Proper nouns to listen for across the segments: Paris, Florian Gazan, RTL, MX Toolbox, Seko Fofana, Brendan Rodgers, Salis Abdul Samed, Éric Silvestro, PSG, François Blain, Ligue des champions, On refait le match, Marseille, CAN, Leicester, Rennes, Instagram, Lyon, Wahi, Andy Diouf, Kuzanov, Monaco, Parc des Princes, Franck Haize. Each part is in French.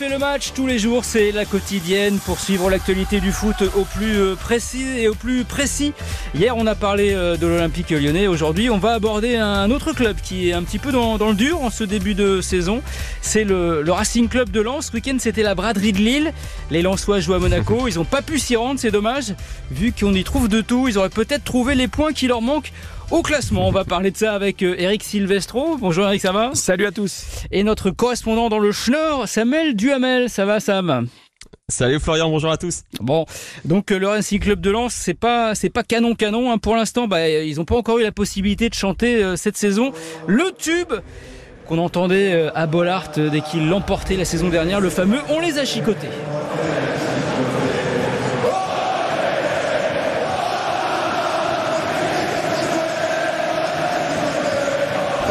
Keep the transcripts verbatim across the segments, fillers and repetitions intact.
refait le match tous les jours, c'est la quotidienne pour suivre l'actualité du foot au plus précis et au plus précis. Hier on a parlé de l'Olympique Lyonnais, aujourd'hui on va aborder un autre club qui est un petit peu dans, dans le dur en ce début de saison, c'est le, le Racing Club de Lens. Ce week-end c'était la braderie de Lille, les Lensois jouent à Monaco, ils n'ont pas pu s'y rendre, c'est dommage, vu qu'on y trouve de tout, ils auraient peut-être trouvé les points qui leur manquent au classement. On va parler de ça avec Éric Silvestro. Bonjour Éric, ça va? Salut à tous. Et notre correspondant dans le Schnorr, Samuel Duhamel. Ça va Sam? Salut Florian, bonjour à tous. Bon, donc le Racing Club de Lens, c'est pas c'est pas canon canon. Hein. Pour l'instant, bah, ils n'ont pas encore eu la possibilité de chanter euh, cette saison le tube qu'on entendait euh, à Bollaert euh, dès qu'ils l'emportaient la saison dernière, le fameux On les a chicotés.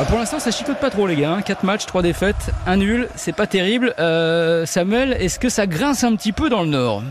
Pour l'instant, ça chicote pas trop les gars, hein. quatre matchs, trois défaites, un nul, c'est pas terrible. Euh, Samuel, est-ce que ça grince un petit peu dans le Nord ?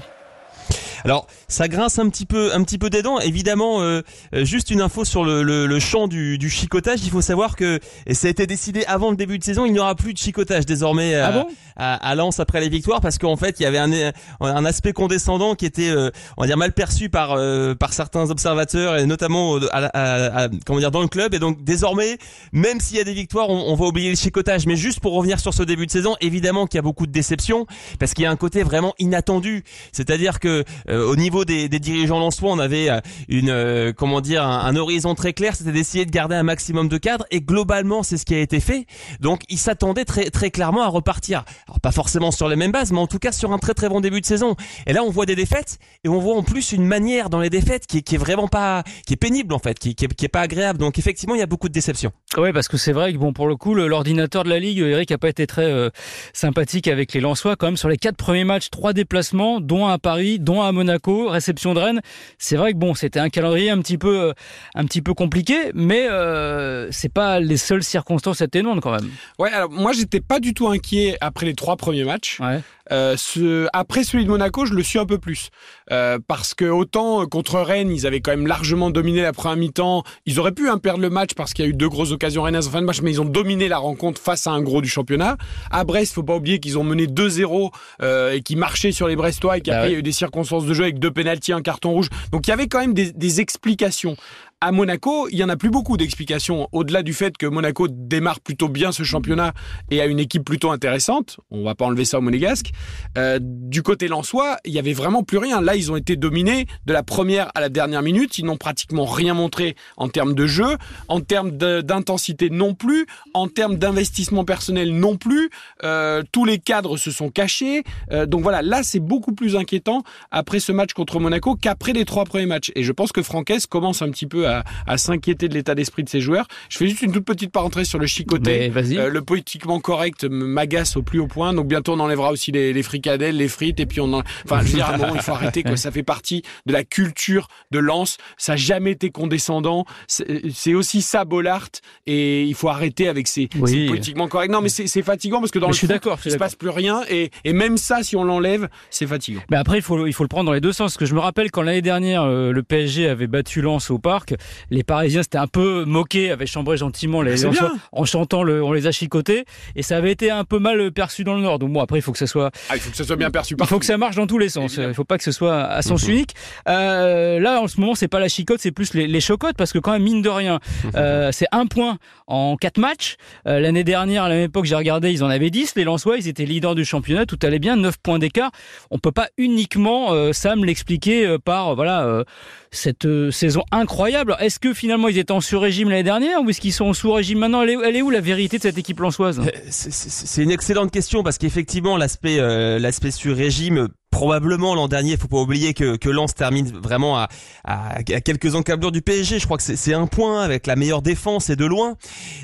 Alors, ça grince un petit peu, un petit peu des dents. Évidemment, euh, juste une info sur le, le, le champ du, du chicotage. Il faut savoir que ça a été décidé avant le début de saison. Il n'y aura plus de chicotage désormais à, ah bon à, à Lens après les victoires, parce qu'en fait, il y avait un, un aspect condescendant qui était, euh, on va dire, mal perçu par euh, par certains observateurs et notamment à, à, à, comment dire dans le club. Et donc, désormais, même s'il y a des victoires, on, on va oublier le chicotage. Mais juste pour revenir sur ce début de saison, évidemment qu'il y a beaucoup de déceptions parce qu'il y a un côté vraiment inattendu. C'est-à-dire que euh, au niveau des, des dirigeants lensois, on avait une euh, comment dire un, un horizon très clair, c'était d'essayer de garder un maximum de cadres et globalement c'est ce qui a été fait. Donc ils s'attendaient très très clairement à repartir. Alors pas forcément sur les mêmes bases, mais en tout cas sur un très très bon début de saison. Et là on voit des défaites et on voit en plus une manière dans les défaites qui, qui est vraiment pas, qui est pénible en fait, qui, qui, est, qui est pas agréable. Donc effectivement il y a beaucoup de déceptions. Oui, parce que c'est vrai que bon pour le coup le, l'ordinateur de la Ligue, Eric, a pas été très euh, sympathique avec les Lensois quand même. Sur les quatre premiers matchs, trois déplacements, dont un à Paris, dont un à Monaco. Monaco, réception de Rennes. C'est vrai que bon, c'était un calendrier un petit peu, un petit peu compliqué, mais euh, c'est pas les seules circonstances atténuantes quand même. Ouais, alors moi j'étais pas du tout inquiet après les trois premiers matchs. Ouais. Euh, ce, après celui de Monaco, je le suis un peu plus euh, parce que autant euh, contre Rennes, ils avaient quand même largement dominé la première mi-temps. Ils auraient pu hein, perdre le match parce qu'il y a eu deux grosses occasions rennaises en fin de match, mais ils ont dominé la rencontre face à un gros du championnat. À Brest, faut pas oublier qu'ils ont mené deux zéro euh, et qu'ils marchaient sur les Brestois et qu'après bah, il y a eu des circonstances de jeu avec deux pénaltys, un carton rouge. Donc il y avait quand même des, des explications. À Monaco, il n'y en a plus beaucoup d'explications, au-delà du fait que Monaco démarre plutôt bien ce championnat et a une équipe plutôt intéressante. On ne va pas enlever ça aux Monégasques. Euh, du côté lensois, il n'y avait vraiment plus rien. Là, ils ont été dominés de la première à la dernière minute. Ils n'ont pratiquement rien montré en termes de jeu, en termes de, d'intensité non plus, en termes d'investissement personnel non plus. Euh, tous les cadres se sont cachés. Euh, donc voilà, là, c'est beaucoup plus inquiétant après ce match contre Monaco qu'après les trois premiers matchs. Et je pense que Franck Haize commence un petit peu À, à s'inquiéter de l'état d'esprit de ses joueurs. Je fais juste une toute petite parenthèse sur le chicoté. Euh, le politiquement correct m'agace au plus haut point. Donc bientôt on enlèvera aussi les, les fricadelles, les frites et puis on en... enfin je veux dire à un moment il faut arrêter quoi. Ça fait partie de la culture de Lens. Ça n'a jamais été condescendant. C'est, c'est aussi ça Bollaert et il faut arrêter avec ces, oui. ces politiquement corrects. Non mais c'est, c'est fatigant parce que dans mais le je suis foot, d'accord, je suis il ne se passe plus rien et, et même ça si on l'enlève c'est fatigant. Mais après il faut, il faut le prendre dans les deux sens. Parce que je me rappelle quand l'année dernière euh, le P S G avait battu Lens au Parc. Les Parisiens s'étaient un peu moqués, avaient chambré gentiment les en, en chantant le, on les a chicotés et ça avait été un peu mal perçu dans le Nord. Donc bon, après il faut que ça soit, ah, il faut que ça soit bien perçu. Partout. Il faut que ça marche dans tous les sens. Évidemment. Il ne faut pas que ce soit à sens mm-hmm. unique. Euh, là en ce moment c'est pas la chicote, c'est plus les, les chocottes parce que quand même mine de rien, mm-hmm. euh, c'est un point en quatre matchs. Euh, l'année dernière à la même époque j'ai regardé, ils en avaient dix. Les Lensois ils étaient leaders du championnat, tout allait bien, neuf points d'écart. On peut pas uniquement euh, Sam l'expliquer euh, par voilà euh, cette euh, saison incroyable. Alors, est-ce que finalement ils étaient en sur-régime l'année dernière ou est-ce qu'ils sont en sous-régime maintenant ? Elle est, elle est où la vérité de cette équipe lensoise ? c'est, c'est, c'est une excellente question parce qu'effectivement l'aspect, euh, l'aspect sur-régime... Probablement l'an dernier, faut pas oublier que, que Lens termine vraiment à, à, à quelques encablures du P S G. Je crois que c'est, c'est un point avec la meilleure défense et de loin.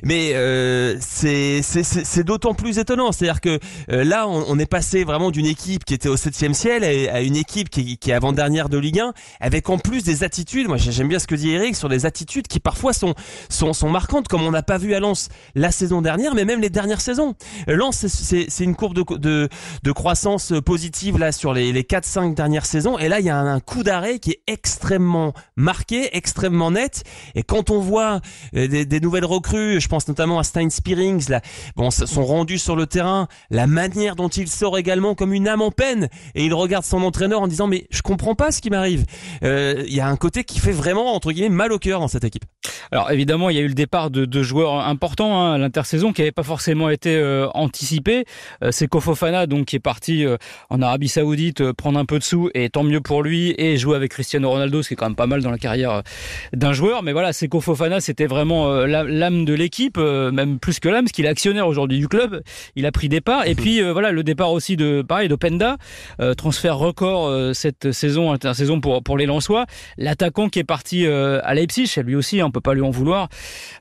Mais euh, c'est, c'est, c'est, c'est d'autant plus étonnant. C'est-à-dire que euh, là, on, on est passé vraiment d'une équipe qui était au septième ciel à, à une équipe qui, qui est avant-dernière de Ligue un, avec en plus des attitudes. Moi, j'aime bien ce que dit Eric sur des attitudes qui parfois sont sont, sont marquantes, comme on n'a pas vu à Lens la saison dernière, mais même les dernières saisons. Lens, c'est, c'est, c'est une courbe de, de, de croissance positive là sur les les, les quatre cinq dernières saisons. Et là, il y a un, un coup d'arrêt qui est extrêmement marqué, extrêmement net. Et quand on voit des, des nouvelles recrues, je pense notamment à Stein Spierings, là, bon, sont rendus sur le terrain, la manière dont il sort également comme une âme en peine. Et il regarde son entraîneur en disant « mais je comprends pas ce qui m'arrive ». Euh, il y a un côté qui fait vraiment, entre guillemets, mal au cœur dans cette équipe. Alors évidemment, il y a eu le départ de deux joueurs importants hein, à l'intersaison qui n'avaient pas forcément été euh, anticipés. Euh, Seko Fofana, donc, qui est parti euh, en Arabie Saoudite euh, prendre un peu de sous, et tant mieux pour lui, et jouer avec Cristiano Ronaldo, ce qui est quand même pas mal dans la carrière euh, d'un joueur. Mais voilà, Seko Fofana, c'était vraiment euh, l'âme de l'équipe, euh, même plus que l'âme, parce qu'il est actionnaire aujourd'hui du club. Il a pris départ. Et puis euh, voilà, le départ aussi de pareil d'Openda, euh, transfert record euh, cette saison, intersaison pour, pour les Lensois. L'attaquant qui est parti euh, à Leipzig, lui aussi, hein, on peut pas lui en vouloir.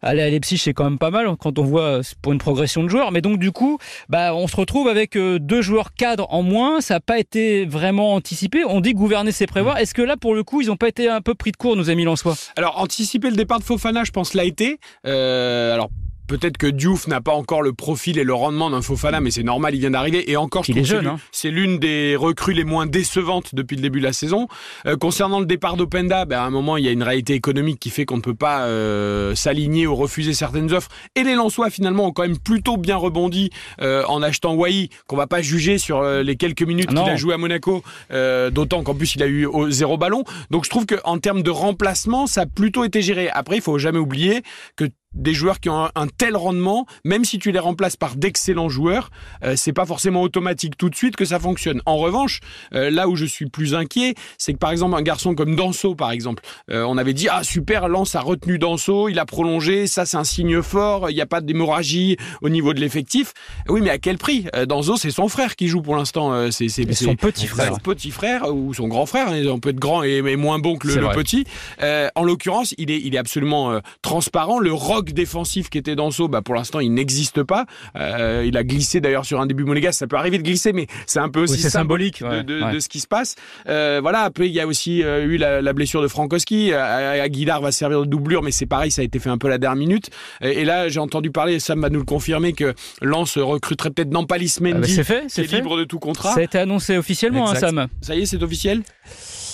Aller à Leipzig, c'est quand même pas mal quand on voit pour une progression de joueurs. Mais donc du coup, bah, on se retrouve avec deux joueurs cadres en moins. Ça n'a pas été vraiment anticipé. On dit gouverner, c'est prévoir. Est-ce que là, pour le coup, ils n'ont pas été un peu pris de court, nos amis lensois? Alors, anticiper le départ de Fofana, je pense, l'a été. Euh, alors. Peut-être que Diouf n'a pas encore le profil et le rendement d'un Fofana, mais c'est normal, il vient d'arriver. Et encore, je trouve que c'est l'une des recrues les moins décevantes depuis le début de la saison. Euh, concernant le départ d'Openda, ben, à un moment, il y a une réalité économique qui fait qu'on ne peut pas euh, s'aligner ou refuser certaines offres. Et les Lensois, finalement, ont quand même plutôt bien rebondi euh, en achetant Wahi, qu'on ne va pas juger sur euh, les quelques minutes qu'il a joué à Monaco, euh, d'autant qu'en plus, il a eu zéro ballon. Donc, je trouve qu'en termes de remplacement, ça a plutôt été géré. Après, il ne faut jamais oublier que des joueurs qui ont un tel rendement, même si tu les remplaces par d'excellents joueurs, euh, c'est pas forcément automatique tout de suite que ça fonctionne. En revanche, euh, là où je suis plus inquiet, c'est que par exemple un garçon comme Danso, par exemple, euh, on avait dit ah super, Lens a retenu Danso, il a prolongé, ça c'est un signe fort, il n'y a pas d'hémorragie au niveau de l'effectif. Oui, mais à quel prix? euh, Danso, c'est son frère qui joue pour l'instant, euh, c'est, c'est, c'est son petit frère, son petit frère ou son grand frère. On peut être grand et, et moins bon que le, le petit. Euh, en l'occurrence, il est, il est absolument euh, transparent. Le rock défensif qui était Danso, bah pour l'instant il n'existe pas. Euh, il a glissé d'ailleurs sur un début monégasque, ça peut arriver de glisser, mais c'est un peu aussi oui, symbolique, symbolique de, de, ouais. de ce qui se passe. Euh, voilà, après il y a aussi euh, eu la, la blessure de Frankowski. Euh, Aguilar va servir de doublure, mais c'est pareil, ça a été fait un peu la dernière minute. Et, et là j'ai entendu parler, Sam va nous le confirmer, que Lens recruterait peut-être Nampalys Mendy. Ah bah c'est fait, c'est, c'est fait. Libre de tout contrat. Ça a été annoncé officiellement, hein, Sam. Ça y est, c'est officiel.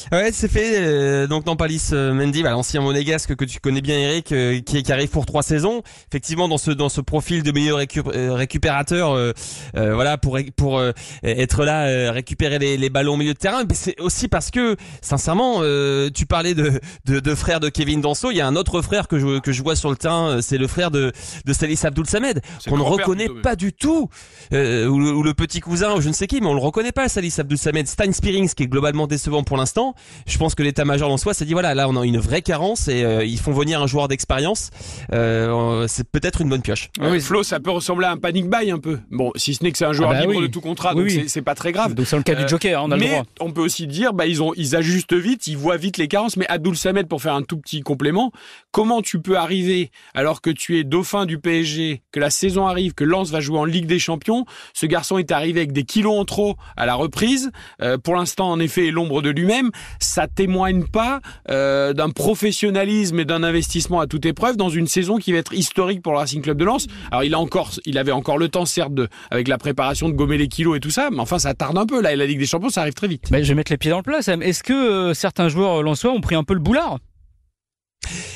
Ouais, c'est fait. Euh, donc Nampalys Mendy, bah, l'ancien monégasque que tu connais bien, Eric, euh, qui, qui arrive pour trois saisons. Effectivement, dans ce dans ce profil de meilleur récup, euh, récupérateur, euh, euh, voilà, pour pour euh, être là, euh, récupérer les, les ballons au milieu de terrain. Mais c'est aussi parce que, sincèrement, euh, tu parlais de, de de frère de Kevin Danso. Il y a un autre frère que je que je vois sur le terrain. C'est le frère de de Salis Abdul Samed, qu'on ne reconnaît pas du tout, euh, ou, le, ou le petit cousin, ou je ne sais qui, mais on le reconnaît pas. Salis Abdul Samed, Stein Spierings, qui est globalement décevant pour l'instant. Je pense que l'état-major en soi s'est dit voilà, là on a une vraie carence et euh, ils font venir un joueur d'expérience, euh, c'est peut-être une bonne pioche. Oui, euh, Flo, ça peut ressembler à un panic buy un peu. Bon, si ce n'est que c'est un joueur ah bah libre oui. de tout contrat, donc oui, oui. C'est, c'est pas très grave. Donc c'est le cas euh, du Joker, on a mais le droit. On peut aussi dire bah ils ont ils ajustent vite, ils voient vite les carences. Mais Abdul Samed, pour faire un tout petit complément, comment tu peux arriver alors que tu es dauphin du P S G, que la saison arrive, que Lens va jouer en Ligue des Champions? Ce garçon est arrivé avec des kilos en trop à la reprise. Euh, pour l'instant, en effet, est l'ombre de lui-même. Ça témoigne pas euh, d'un professionnalisme et d'un investissement à toute épreuve dans une saison qui va être historique pour le Racing Club de Lens. Alors il a encore, il avait encore le temps, certes, de, avec la préparation, de gommer les kilos et tout ça, mais enfin ça tarde un peu. Là, et la Ligue des Champions, ça arrive très vite. Mais je vais mettre les pieds dans le plat, Sam. Est-ce que euh, certains joueurs lensois ont pris un peu le boulard?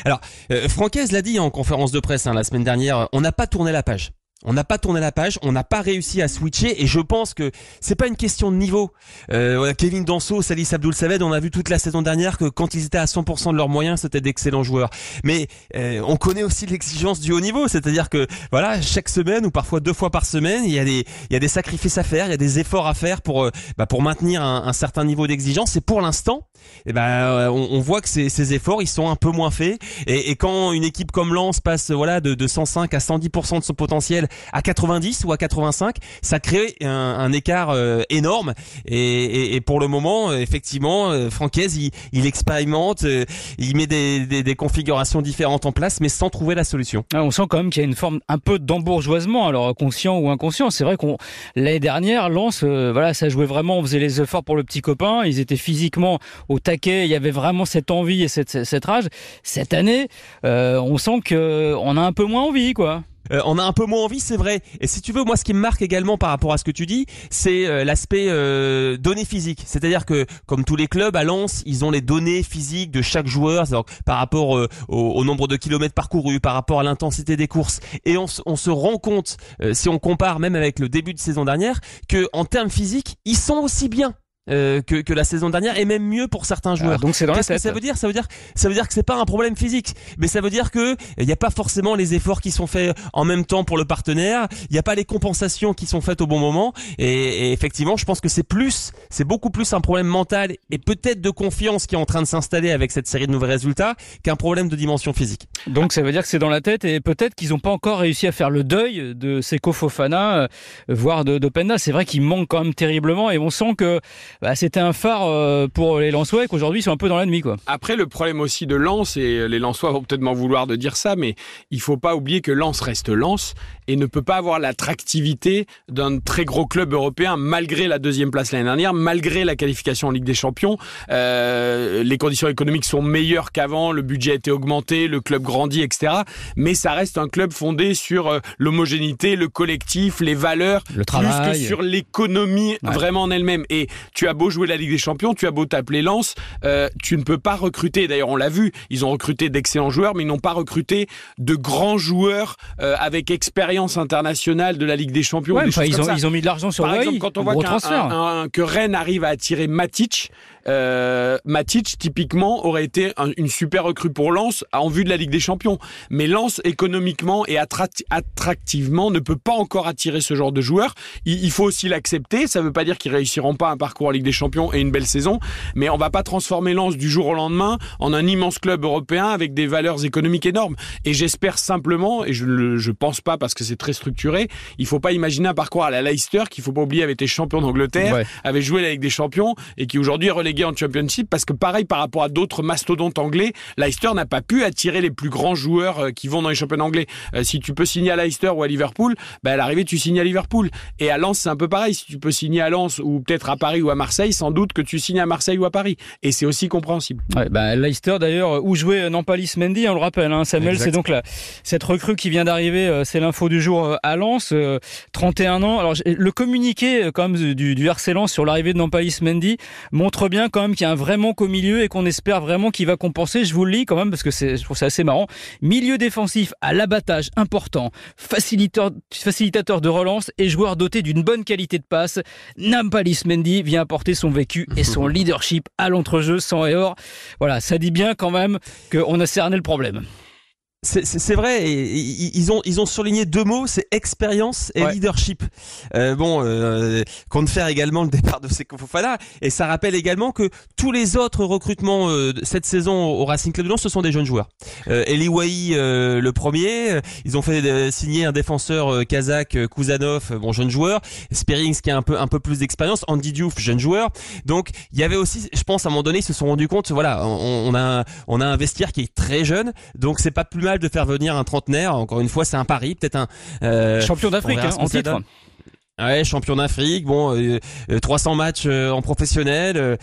Alors, euh, Franck Haize l'a dit en conférence de presse hein, la semaine dernière. On n'a pas tourné la page. On n'a pas tourné la page, on n'a pas réussi à switcher, et je pense que c'est pas une question de niveau. Euh, Kevin Danso, Salis Abdul Samed, on a vu toute la saison dernière que quand ils étaient à cent pour cent de leurs moyens, c'était d'excellents joueurs. Mais euh, on connaît aussi l'exigence du haut niveau, c'est-à-dire que voilà, chaque semaine ou parfois deux fois par semaine, il y a des il y a des sacrifices à faire, il y a des efforts à faire pour euh, bah, pour maintenir un, un certain niveau d'exigence. Et pour l'instant, eh ben on, on voit que ces, ces efforts, ils sont un peu moins faits. Et, et quand une équipe comme Lens passe voilà de, de cent cinq à cent dix pour cent de son potentiel à quatre-vingt-dix ou à quatre-vingt-cinq, ça crée un, un écart euh, énorme. Et, et, et pour le moment, euh, effectivement, euh, Franck Haize, il, il expérimente, euh, il met des, des, des configurations différentes en place, mais sans trouver la solution. Ah, on sent quand même qu'il y a une forme un peu d'embourgeoisement, alors conscient ou inconscient. C'est vrai qu'on l'année dernière, Lens, euh, voilà, ça jouait vraiment, on faisait les efforts pour le petit copain, ils étaient physiquement au taquet, il y avait vraiment cette envie et cette, cette rage. Cette année, euh, on sent qu'on a un peu moins envie, quoi. euh, on a un peu moins envie, c'est vrai. Et si tu veux, moi, ce qui me marque également par rapport à ce que tu dis, c'est euh, l'aspect euh, données physiques. C'est-à-dire que, comme tous les clubs, à Lens, ils ont les données physiques de chaque joueur, c'est-à-dire par rapport euh, au, au nombre de kilomètres parcourus, par rapport à l'intensité des courses. Et on, on se rend compte, euh, si on compare même avec le début de saison dernière, que en termes physiques, ils sont aussi bien. Euh, que, que la saison dernière et même mieux pour certains joueurs. Ah, donc c'est dans Qu'est-ce la tête. Que ça veut dire ça veut dire ça veut dire que c'est pas un problème physique, mais ça veut dire que il y a pas forcément les efforts qui sont faits en même temps pour le partenaire, il y a pas les compensations qui sont faites au bon moment et, et effectivement, je pense que c'est plus c'est beaucoup plus un problème mental et peut-être de confiance qui est en train de s'installer avec cette série de nouveaux résultats qu'un problème de dimension physique. Donc ça veut dire que c'est dans la tête et peut-être qu'ils ont pas encore réussi à faire le deuil de Seko Fofana voire de d'Openda, c'est vrai qu'il manque quand même terriblement et on sent que Bah, c'était un phare pour les Lensois et qu'aujourd'hui ils sont un peu dans la nuit, quoi. Après, le problème aussi de Lens, et les Lensois vont peut-être m'en vouloir de dire ça, mais il ne faut pas oublier que Lens reste Lens et ne peut pas avoir l'attractivité d'un très gros club européen malgré la deuxième place l'année dernière, malgré la qualification en Ligue des champions. Euh, les conditions économiques sont meilleures qu'avant, le budget a été augmenté, le club grandit, et cetera. Mais ça reste un club fondé sur l'homogénéité, le collectif, les valeurs, le travail, plus que sur l'économie ouais. vraiment en elle-même. Et tu as beau jouer la Ligue des champions, tu as beau t'appeler Lens, euh, tu ne peux pas recruter. D'ailleurs, on l'a vu, ils ont recruté d'excellents joueurs, mais ils n'ont pas recruté de grands joueurs euh, avec expérience internationale de la Ligue des champions. Ouais, des enfin, ils, ont, ils ont mis de l'argent sur Wahi. Par exemple, quand on voit qu'un, un, un, que Rennes arrive à attirer Matic, euh, Matic, typiquement, aurait été un, une super recrue pour Lens en vue de la Ligue des champions. Mais Lens, économiquement et attra- attractivement, ne peut pas encore attirer ce genre de joueurs. Il, il faut aussi l'accepter. Ça ne veut pas dire qu'ils réussiront pas un parcours en Ligue des champions et une belle saison, mais on ne va pas transformer Lens du jour au lendemain en un immense club européen avec des valeurs économiques énormes. Et j'espère simplement, et je ne pense pas parce que c'est très structuré, il ne faut pas imaginer un parcours à la Leicester qui, il ne faut pas oublier, avait été champion d'Angleterre, ouais. avait joué la Ligue des champions et qui aujourd'hui est relégué en Championship parce que pareil, par rapport à d'autres mastodontes anglais, Leicester n'a pas pu attirer les plus grands joueurs qui vont dans les championnats anglais. Euh, si tu peux signer à Leicester ou à Liverpool, bah à l'arrivée tu signes à Liverpool. Et à Lens, c'est un peu pareil. Si tu peux signer à Lens ou peut-être à Paris ou à Marseille, sans doute que tu signes à Marseille ou à Paris. Et c'est aussi compréhensible. Ouais, bah, Leicester d'ailleurs, où jouait Nampalys Mendy, on le rappelle, hein, Samuel, exact. C'est donc là, cette recrue qui vient d'arriver, c'est l'info du jour à Lens, trente et un ans. Alors, le communiqué quand même du, du R C Lens sur l'arrivée de Nampalys Mendy montre bien quand même qu'il y a un vrai manque au milieu et qu'on espère vraiment qu'il va compenser. Je vous le lis quand même parce que c'est, je trouve ça assez marrant. Milieu défensif à l'abattage important, facilitateur, facilitateur de relance et joueur doté d'une bonne qualité de passe, Nampalys Mendy vient apporter son vécu et son leadership à l'entrejeu, sans et hors. Voilà, ça dit bien quand même qu'on a cerné le problème. C'est, c'est, c'est vrai, et, et, ils ont ils ont souligné deux mots, c'est expérience et ouais. leadership. Euh, bon, euh, compte faire également le départ de Seko Fofana, et ça rappelle également que tous les autres recrutements euh, cette saison au Racing Club de Lens, ce sont des jeunes joueurs. Euh, Eli Wahi, euh, le premier, ils ont fait euh, signer un défenseur euh, kazakh, euh, Kuzanov, euh, bon jeune joueur, Spierings qui a un peu un peu plus d'expérience, Andy Diouf, jeune joueur. Donc il y avait aussi, je pense à un moment donné, ils se sont rendus compte, voilà, on, on a on a un vestiaire qui est très jeune, donc c'est pas plus mal de faire venir un trentenaire. Encore une fois, c'est un pari, peut-être un euh, champion d'Afrique hein, en titre. Donne. Ouais, champion d'Afrique, bon, euh, trois cents matchs euh, en professionnel, euh,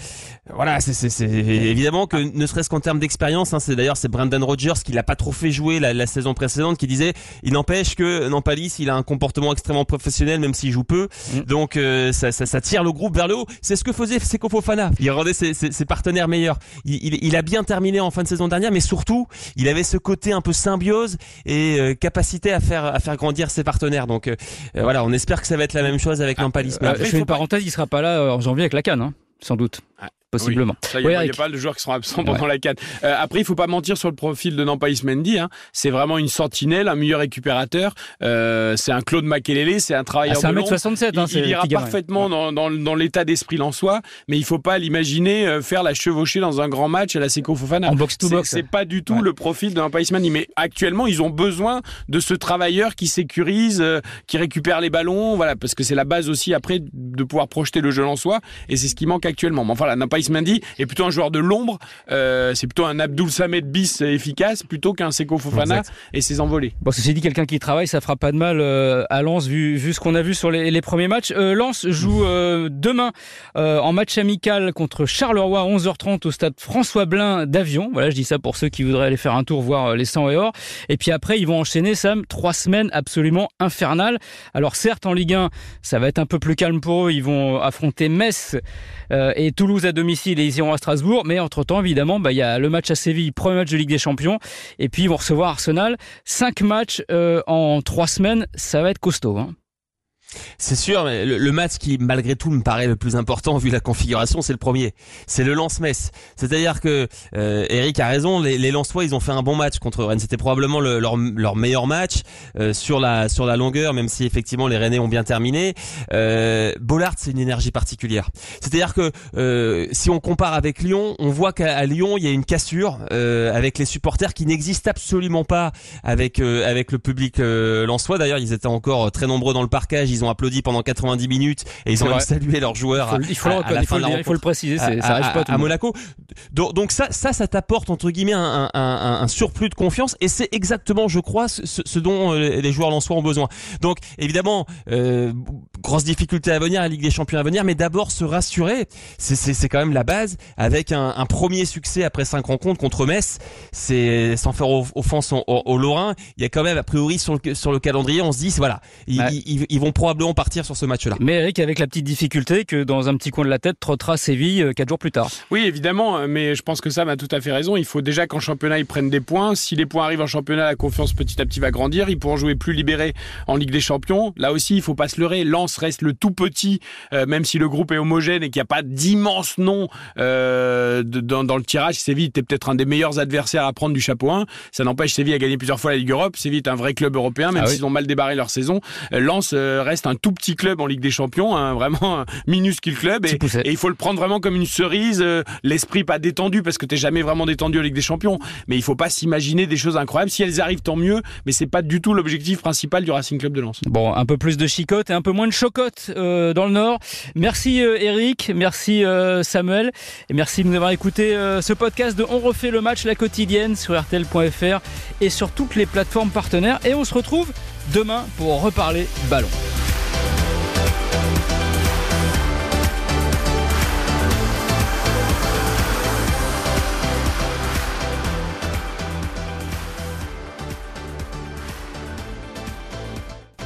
voilà, c'est, c'est, c'est évidemment que ne serait-ce qu'en termes d'expérience, hein, c'est d'ailleurs c'est Brendan Rodgers qui l'a pas trop fait jouer la, la saison précédente, qui disait, il n'empêche que Nampalys, il a un comportement extrêmement professionnel, même s'il joue peu, mm. donc euh, ça, ça, ça tire le groupe vers le haut. C'est ce que faisait Seko Fofana. Il rendait ses, ses, ses partenaires meilleurs. Il, il, il a bien terminé en fin de saison dernière, mais surtout, il avait ce côté un peu symbiose et euh, capacité à faire à faire grandir ses partenaires. Donc euh, voilà, on espère que ça va être la même chose avec Nampalys. Ah, je fais une parenthèse, il sera pas là en janvier avec la CAN, hein, sans doute. Ah. Possiblement. Il oui, n'y a, ouais, a pas de joueurs qui seront absents pendant ouais. la CAN. Euh, après, il ne faut pas mentir sur le profil de Nampalys Mendy. Hein. C'est vraiment une sentinelle, un milieu récupérateur. Euh, c'est un Claude Makelele, c'est un travailleur ah, c'est de long. un mètre soixante-sept. Hein, il, il ira parfaitement ouais. dans, dans, dans l'état d'esprit lensois, mais il ne faut pas l'imaginer faire la chevauchée dans un grand match à la Seko Fofana. En box-to-box. Ce n'est pas du tout ouais. le profil de Nampalys Mendy. Mais actuellement, ils ont besoin de ce travailleur qui sécurise, euh, qui récupère les ballons, voilà, parce que c'est la base aussi après de pouvoir projeter le jeu lensois. Et c'est ce qui manque actuellement. Mais enfin, là, Nampalys Nampalys Mendy est plutôt un joueur de l'ombre, euh, c'est plutôt un Abdul Samed bis efficace plutôt qu'un Seko Fofana exact. Et ses envolées. Bon, ceci dit, quelqu'un qui travaille, ça fera pas de mal euh, à Lens vu, vu ce qu'on a vu sur les, les premiers matchs. Euh, Lens joue euh, demain euh, en match amical contre Charleroi à onze heures trente au stade François Blain d'Avion. Voilà, je dis ça pour ceux qui voudraient aller faire un tour voir euh, les cent et or. Et puis après, ils vont enchaîner, Sam, trois semaines absolument infernales. Alors certes, en Ligue un, ça va être un peu plus calme pour eux. Ils vont affronter Metz euh, et Toulouse à domicile et ils iront à Strasbourg. Mais entre-temps, évidemment, bah, y a le match à Séville, premier match de Ligue des champions. Et puis, ils vont recevoir Arsenal. Cinq matchs euh, en trois semaines, ça va être costaud, hein. C'est sûr, mais le match qui malgré tout me paraît le plus important vu la configuration, c'est le premier, c'est le Lens-Metz. C'est-à-dire que euh, Eric a raison, les, les Lensois ils ont fait un bon match contre Rennes, c'était probablement le, leur, leur meilleur match euh, sur la sur la longueur, même si effectivement les Rennais ont bien terminé. Euh, Bollaert c'est une énergie particulière. C'est-à-dire que euh, si on compare avec Lyon, on voit qu'à Lyon il y a une cassure euh, avec les supporters qui n'existe absolument pas avec euh, avec le public euh, lensois. D'ailleurs ils étaient encore très nombreux dans le parcage. Ils Ils ont applaudi pendant quatre-vingt-dix minutes et ils ont même salué leurs joueurs. Il faut le préciser, c'est, à, ça arrive pas à, tout à Monaco. Donc, donc ça, ça, ça t'apporte entre guillemets un, un, un, un surplus de confiance et c'est exactement, je crois, ce, ce dont les joueurs lensois ont besoin. Donc évidemment, euh, grosse difficulté à venir, la Ligue des Champions à venir, mais d'abord se rassurer, c'est, c'est, c'est quand même la base. Avec un, un premier succès après cinq rencontres contre Metz, c'est sans faire offense aux au, au Lorrains, il y a quand même a priori sur le, sur le calendrier, on se dit voilà, ils, ouais. ils, ils vont probablement partir sur ce match-là. Mais Eric, avec la petite difficulté que dans un petit coin de la tête trottera Séville quatre jours plus tard. Oui, évidemment, mais je pense que Sam a tout à fait raison. Il faut déjà qu'en championnat, ils prennent des points. Si les points arrivent en championnat, la confiance petit à petit va grandir. Ils pourront jouer plus libérés en Ligue des Champions. Là aussi, il ne faut pas se leurrer. Lens reste le tout petit, euh, même si le groupe est homogène et qu'il n'y a pas d'immense nom euh, dans, dans le tirage. Séville était peut-être un des meilleurs adversaires à prendre du chapeau un. Ça n'empêche Séville à gagner plusieurs fois la Ligue Europe. Séville est un vrai club européen, même ah oui. s'ils ont mal débarré leur saison. Euh, Lens euh, reste un tout petit club en Ligue des Champions, hein, vraiment un minuscule club et, et il faut le prendre vraiment comme une cerise, euh, l'esprit pas détendu parce que t'es jamais vraiment détendu en Ligue des Champions, mais il faut pas s'imaginer des choses incroyables, si elles arrivent tant mieux, mais c'est pas du tout l'objectif principal du Racing Club de Lens. Bon, un peu plus de chicotte et un peu moins de chocotte euh, dans le Nord. Merci euh, Eric, merci euh, Samuel et merci de nous avoir écouté euh, ce podcast de On refait le match, la quotidienne sur R T L point F R et sur toutes les plateformes partenaires et on se retrouve demain pour reparler ballon.